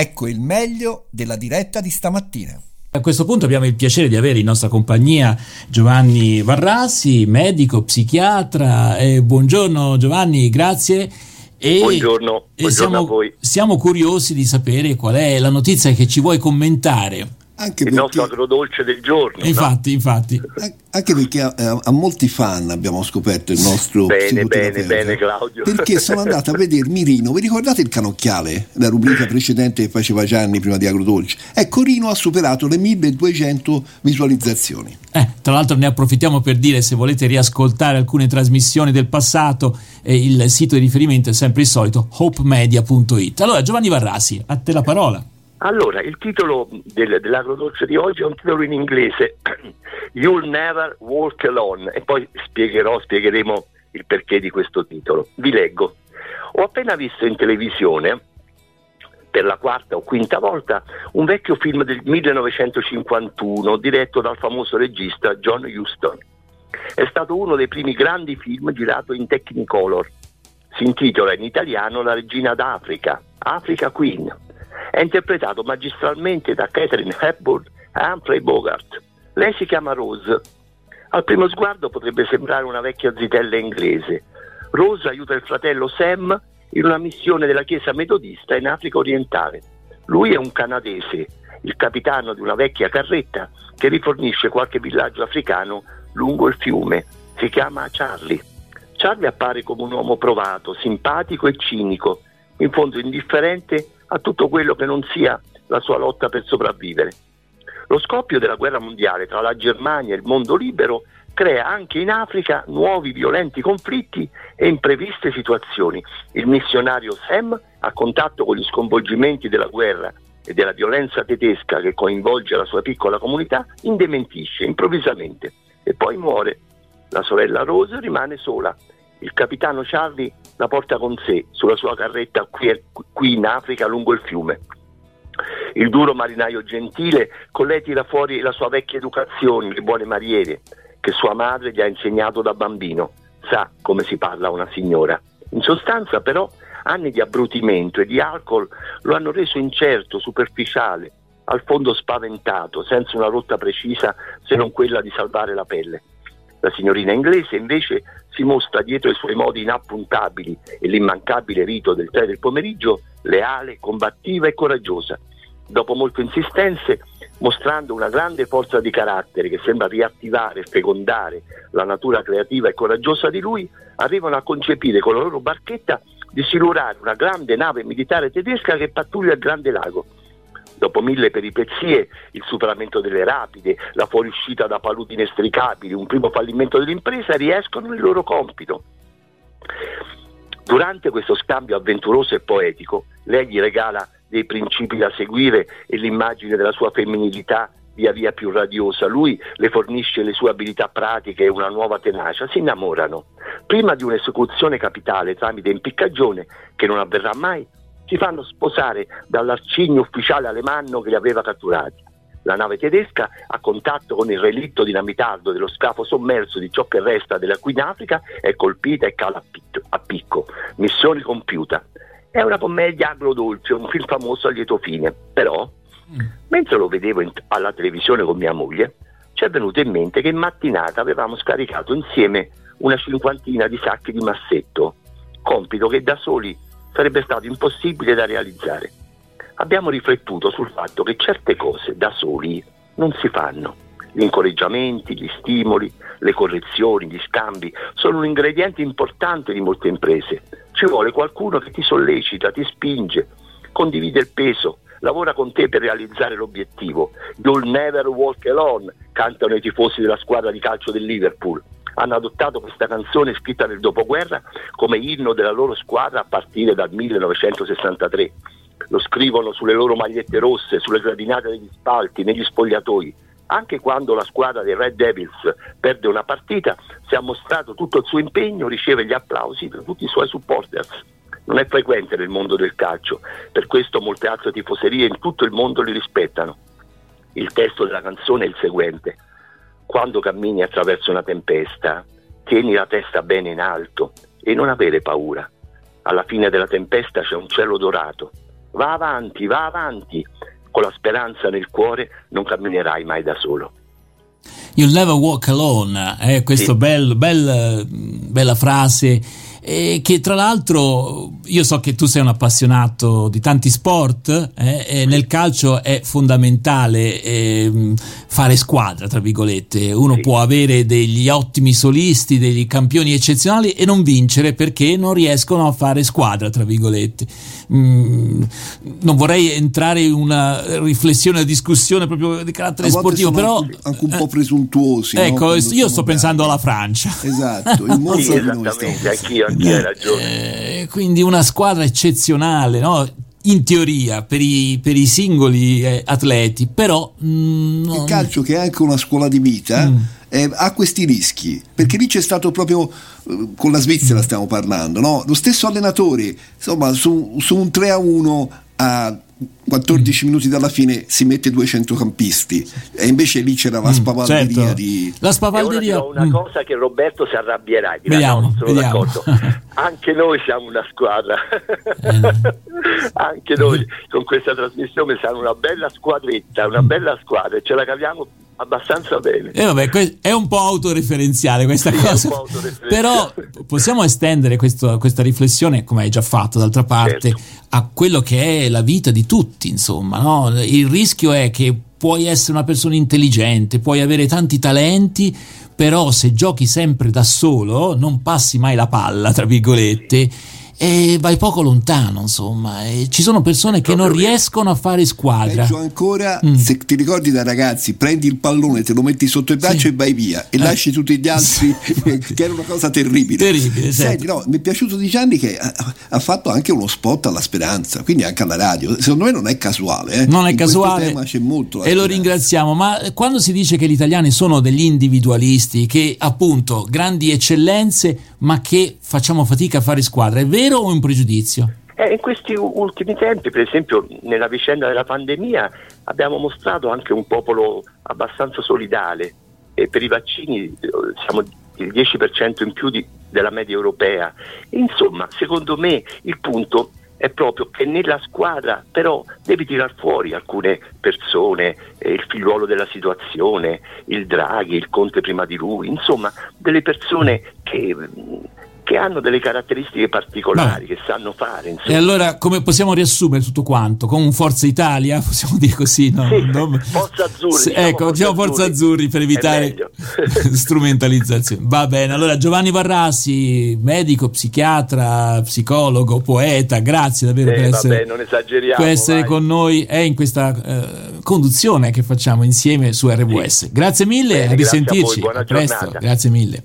Ecco il meglio della diretta di stamattina. A questo punto abbiamo il piacere di avere in nostra compagnia Giovanni Varrassi, medico, psichiatra. Buongiorno Giovanni, grazie. Buongiorno a voi. Siamo curiosi di sapere qual è la notizia che ci vuoi commentare. Anche il nostro agrodolce del giorno. Infatti. Anche perché a molti fan abbiamo scoperto il nostro bene Claudio, perché sono andato a vedere Mirino. Vi ricordate il Canocchiale, la rubrica precedente che faceva Gianni prima di Agrodolce? Ecco, Rino ha superato le 1200 visualizzazioni. Tra l'altro ne approfittiamo per dire, se volete riascoltare alcune trasmissioni del passato, il sito di riferimento è sempre il solito, hopemedia.it. Allora Giovanni Varrassi, a te la parola. Allora, il titolo dell'agrodolce di oggi è un titolo in inglese, You'll Never Walk Alone, e poi spiegheremo il perché di questo titolo. Vi leggo. Ho appena visto in televisione, per la quarta o quinta volta, un vecchio film del 1951 diretto dal famoso regista John Huston. È stato uno dei primi grandi film girato in Technicolor. Si intitola in italiano La Regina d'Africa, Africa Queen. È interpretato magistralmente da Catherine Hepburn e Humphrey Bogart. Lei si chiama Rose. Al primo sguardo potrebbe sembrare una vecchia zitella inglese. Rose aiuta il fratello Sam in una missione della chiesa metodista in Africa orientale. Lui è un canadese, il capitano di una vecchia carretta che rifornisce qualche villaggio africano lungo il fiume. Si chiama Charlie. Charlie appare come un uomo provato, simpatico e cinico, in fondo indifferente a tutto quello che non sia la sua lotta per sopravvivere. Lo scoppio della guerra mondiale tra la Germania e il mondo libero crea anche in Africa nuovi violenti conflitti e impreviste situazioni. Il missionario Sam, a contatto con gli sconvolgimenti della guerra e della violenza tedesca che coinvolge la sua piccola comunità, indementisce improvvisamente e poi muore. La sorella Rose rimane sola. Il capitano Charlie la porta con sé sulla sua carretta qui in Africa lungo il fiume. Il duro marinaio gentile con lei tira fuori la sua vecchia educazione, le buone maniere che sua madre gli ha insegnato da bambino. Sa come si parla una signora. In sostanza però anni di abbrutimento e di alcol lo hanno reso incerto, superficiale, al fondo spaventato, senza una rotta precisa se non quella di salvare la pelle. La signorina inglese invece si mostra, dietro i suoi modi inappuntabili e l'immancabile rito del tè del pomeriggio, leale, combattiva e coraggiosa. Dopo molte insistenze, mostrando una grande forza di carattere che sembra riattivare e fecondare la natura creativa e coraggiosa di lui, arrivano a concepire con la loro barchetta di silurare una grande nave militare tedesca che pattuglia il Grande Lago. Dopo mille peripezie, il superamento delle rapide, la fuoriuscita da paludi inestricabili, un primo fallimento dell'impresa, riescono nel loro compito. Durante questo scambio avventuroso e poetico, lei gli regala dei principi da seguire e l'immagine della sua femminilità via via più radiosa. Lui le fornisce le sue abilità pratiche e una nuova tenacia. Si innamorano. Prima di un'esecuzione capitale tramite impiccagione, che non avverrà mai, si fanno sposare dall'arcigno ufficiale alemanno che li aveva catturati. La nave tedesca, a contatto con il relitto dinamitardo dello scafo sommerso di ciò che resta della Queen Africa, è colpita e cala a picco. Missione compiuta. È una commedia agrodolce, un film famoso a lieto fine. Però, mentre lo vedevo alla televisione con mia moglie, ci è venuto in mente che in mattinata avevamo scaricato insieme una 50 di sacchi di massetto, compito che da soli sarebbe stato impossibile da realizzare. Abbiamo riflettuto sul fatto che certe cose da soli non si fanno. Gli incoraggiamenti, gli stimoli, le correzioni, gli scambi sono un ingrediente importante di molte imprese. Ci vuole qualcuno che ti sollecita, ti spinge, condivide il peso, lavora con te per realizzare l'obiettivo. You'll never walk alone, cantano i tifosi della squadra di calcio del Liverpool. Hanno adottato questa canzone scritta nel dopoguerra come inno della loro squadra a partire dal 1963. Lo scrivono sulle loro magliette rosse, sulle gradinate degli spalti, negli spogliatoi. Anche quando la squadra dei Red Devils perde una partita, se ha mostrato tutto il suo impegno, riceve gli applausi da tutti i suoi supporters. Non è frequente nel mondo del calcio, per questo molte altre tifoserie in tutto il mondo li rispettano. Il testo della canzone è il seguente. Quando cammini attraverso una tempesta, tieni la testa bene in alto e non avere paura. Alla fine della tempesta c'è un cielo dorato. va avanti, con la speranza nel cuore non camminerai mai da solo. You'll never walk alone, questo sì. Bella frase, che tra l'altro io so che tu sei un appassionato di tanti sport, e nel calcio è fondamentale fare squadra, tra virgolette. Uno sì. può avere degli ottimi solisti, degli campioni eccezionali e non vincere perché non riescono a fare squadra, tra virgolette. Non vorrei entrare in una riflessione, discussione proprio di carattere sportivo, però anche un po' presuntuosi, ecco, no? Io sto pensando alla Francia, esatto, il sì, esattamente, anch'io hai ragione, quindi una squadra eccezionale, no? In teoria per i singoli atleti, però il calcio, che è anche una scuola di vita, ha questi rischi, perché lì c'è stato proprio, con la Svizzera stiamo parlando, no? Lo stesso allenatore, insomma, su un 3-1 a 14 minuti dalla fine si mette 200 campisti, e invece lì c'era la spavalderia, certo. La spavalderia. E ora una cosa che Roberto si arrabbierà, dirà, vediamo, no, sono d'accordo. Anche noi siamo una squadra, anche noi con questa trasmissione siamo una bella squadretta, una bella squadra, e ce la caviamo abbastanza bene. E vabbè, è un po' autoreferenziale questa cosa, però possiamo estendere questa riflessione, come hai già fatto d'altra parte, certo. a quello che è la vita di tutti, insomma, no? Il rischio è che puoi essere una persona intelligente, puoi avere tanti talenti, però se giochi sempre da solo, non passi mai la palla, tra virgolette, e vai poco lontano, insomma, e ci sono persone che non riescono a fare squadra. Peggio ancora, se ti ricordi da ragazzi, prendi il pallone, te lo metti sotto il braccio sì. e vai via, e lasci tutti gli altri che era una cosa terribile. Senti, certo. no, mi è piaciuto di Gianni che ha fatto anche uno spot alla speranza, quindi anche alla radio, secondo me non è casuale, non è casuale, tema c'è molto, e lo ringraziamo. Ma quando si dice che gli italiani sono degli individualisti, che appunto grandi eccellenze, ma che facciamo fatica a fare squadra, è vero o un pregiudizio? In questi ultimi tempi, per esempio nella vicenda della pandemia, abbiamo mostrato anche un popolo abbastanza solidale, e per i vaccini siamo il 10% in più della media europea. Insomma, secondo me il punto è proprio che nella squadra però devi tirar fuori alcune persone, il figliuolo della situazione, il Draghi, il Conte prima di lui, insomma delle persone che hanno delle caratteristiche particolari, che sanno fare, insomma. E allora come possiamo riassumere tutto quanto? Con Forza Italia, possiamo dire così, no? Sì, no? Forza Azzurri. Sì, ecco, diciamo Forza Azzurri per evitare strumentalizzazioni. Va bene, allora Giovanni Varrassi, medico, psichiatra, psicologo, poeta, grazie davvero per essere, non esageriamo, per essere con noi in questa conduzione che facciamo insieme su RWS. Sì. Grazie mille, a risentirci, a presto, grazie mille.